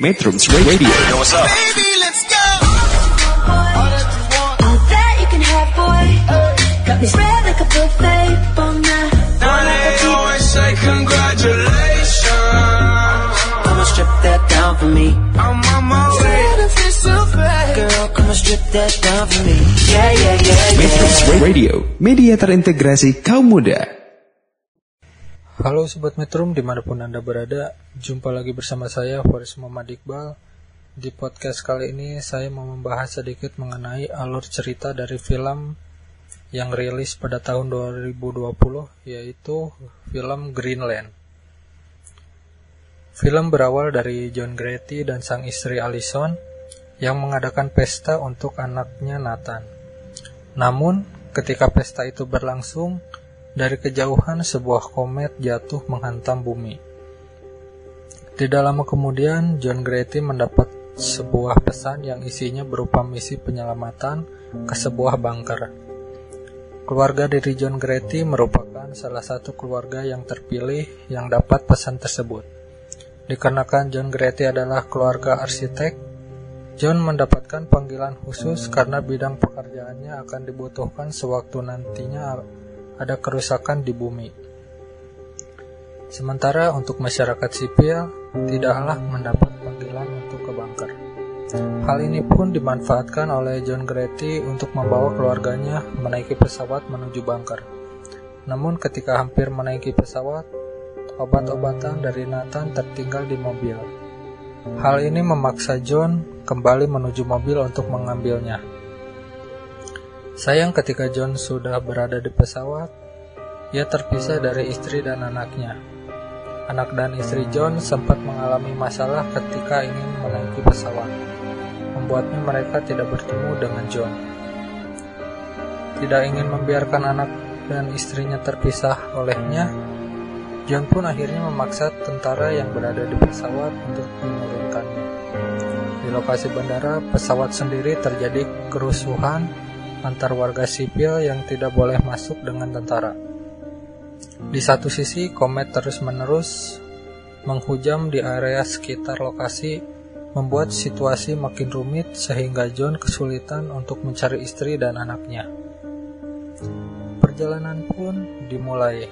Metrums Radio. Yo, what's up? Baby, let's go. All that you want, all that you can have, boy. Got me spread like a buffet, bon night. Now they always say congratulations. Come and strip that down for me. I'm on my way. Girl, come and strip that down for me. Yeah, yeah, yeah, yeah. Metrums Radio, media terintegrasi kaum muda. Halo Sobat Metrum, dimanapun Anda berada, jumpa lagi bersama saya, Faris Muhammad Iqbal. Di podcast kali ini, saya mau membahas sedikit mengenai alur cerita dari film yang rilis pada tahun 2020, yaitu film Greenland. Film berawal dari John Grady dan sang istri Alison, yang mengadakan pesta untuk anaknya Nathan. Namun, ketika pesta itu berlangsung, dari kejauhan sebuah komet jatuh menghantam bumi. Tidak lama kemudian, John Grady mendapat sebuah pesan yang isinya berupa misi penyelamatan ke sebuah bunker. Keluarga dari John Grady merupakan salah satu keluarga yang terpilih yang dapat pesan tersebut. Dikarenakan John Grady adalah keluarga arsitek, John mendapatkan panggilan khusus karena bidang pekerjaannya akan dibutuhkan sewaktu nantinya ada kerusakan di bumi. Sementara untuk masyarakat sipil, tidaklah mendapat panggilan untuk ke bunker. Hal ini pun dimanfaatkan oleh John Grady untuk membawa keluarganya menaiki pesawat menuju bunker. Namun ketika hampir menaiki pesawat, obat-obatan dari Nathan tertinggal di mobil. Hal ini memaksa John kembali menuju mobil untuk mengambilnya. Sayang ketika John sudah berada di pesawat, ia terpisah dari istri dan anaknya. Anak dan istri John sempat mengalami masalah ketika ingin menaiki pesawat, membuatnya mereka tidak bertemu dengan John. Tidak ingin membiarkan anak dan istrinya terpisah olehnya, John pun akhirnya memaksa tentara yang berada di pesawat untuk menurunkannya. Di lokasi bandara, pesawat sendiri terjadi kerusuhan antar warga sipil yang tidak boleh masuk dengan tentara. Di satu sisi, komet terus-menerus menghujam di area sekitar lokasi, membuat situasi makin rumit sehingga John kesulitan untuk mencari istri dan anaknya. Perjalanan pun dimulai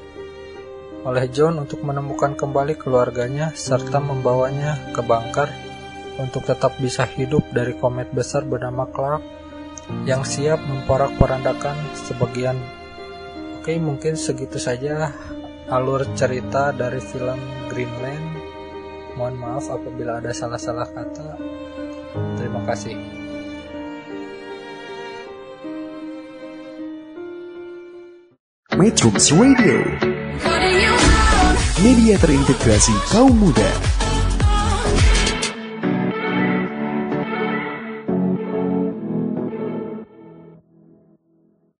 oleh John untuk menemukan kembali keluarganya serta membawanya ke bunker untuk tetap bisa hidup dari komet besar bernama Clark yang siap memporak-porandakan sebagian. Oke, mungkin segitu saja alur cerita dari film Greenland. Mohon maaf apabila ada salah-salah kata. Terima kasih. Metrums Radio, media terintegrasi kaum muda.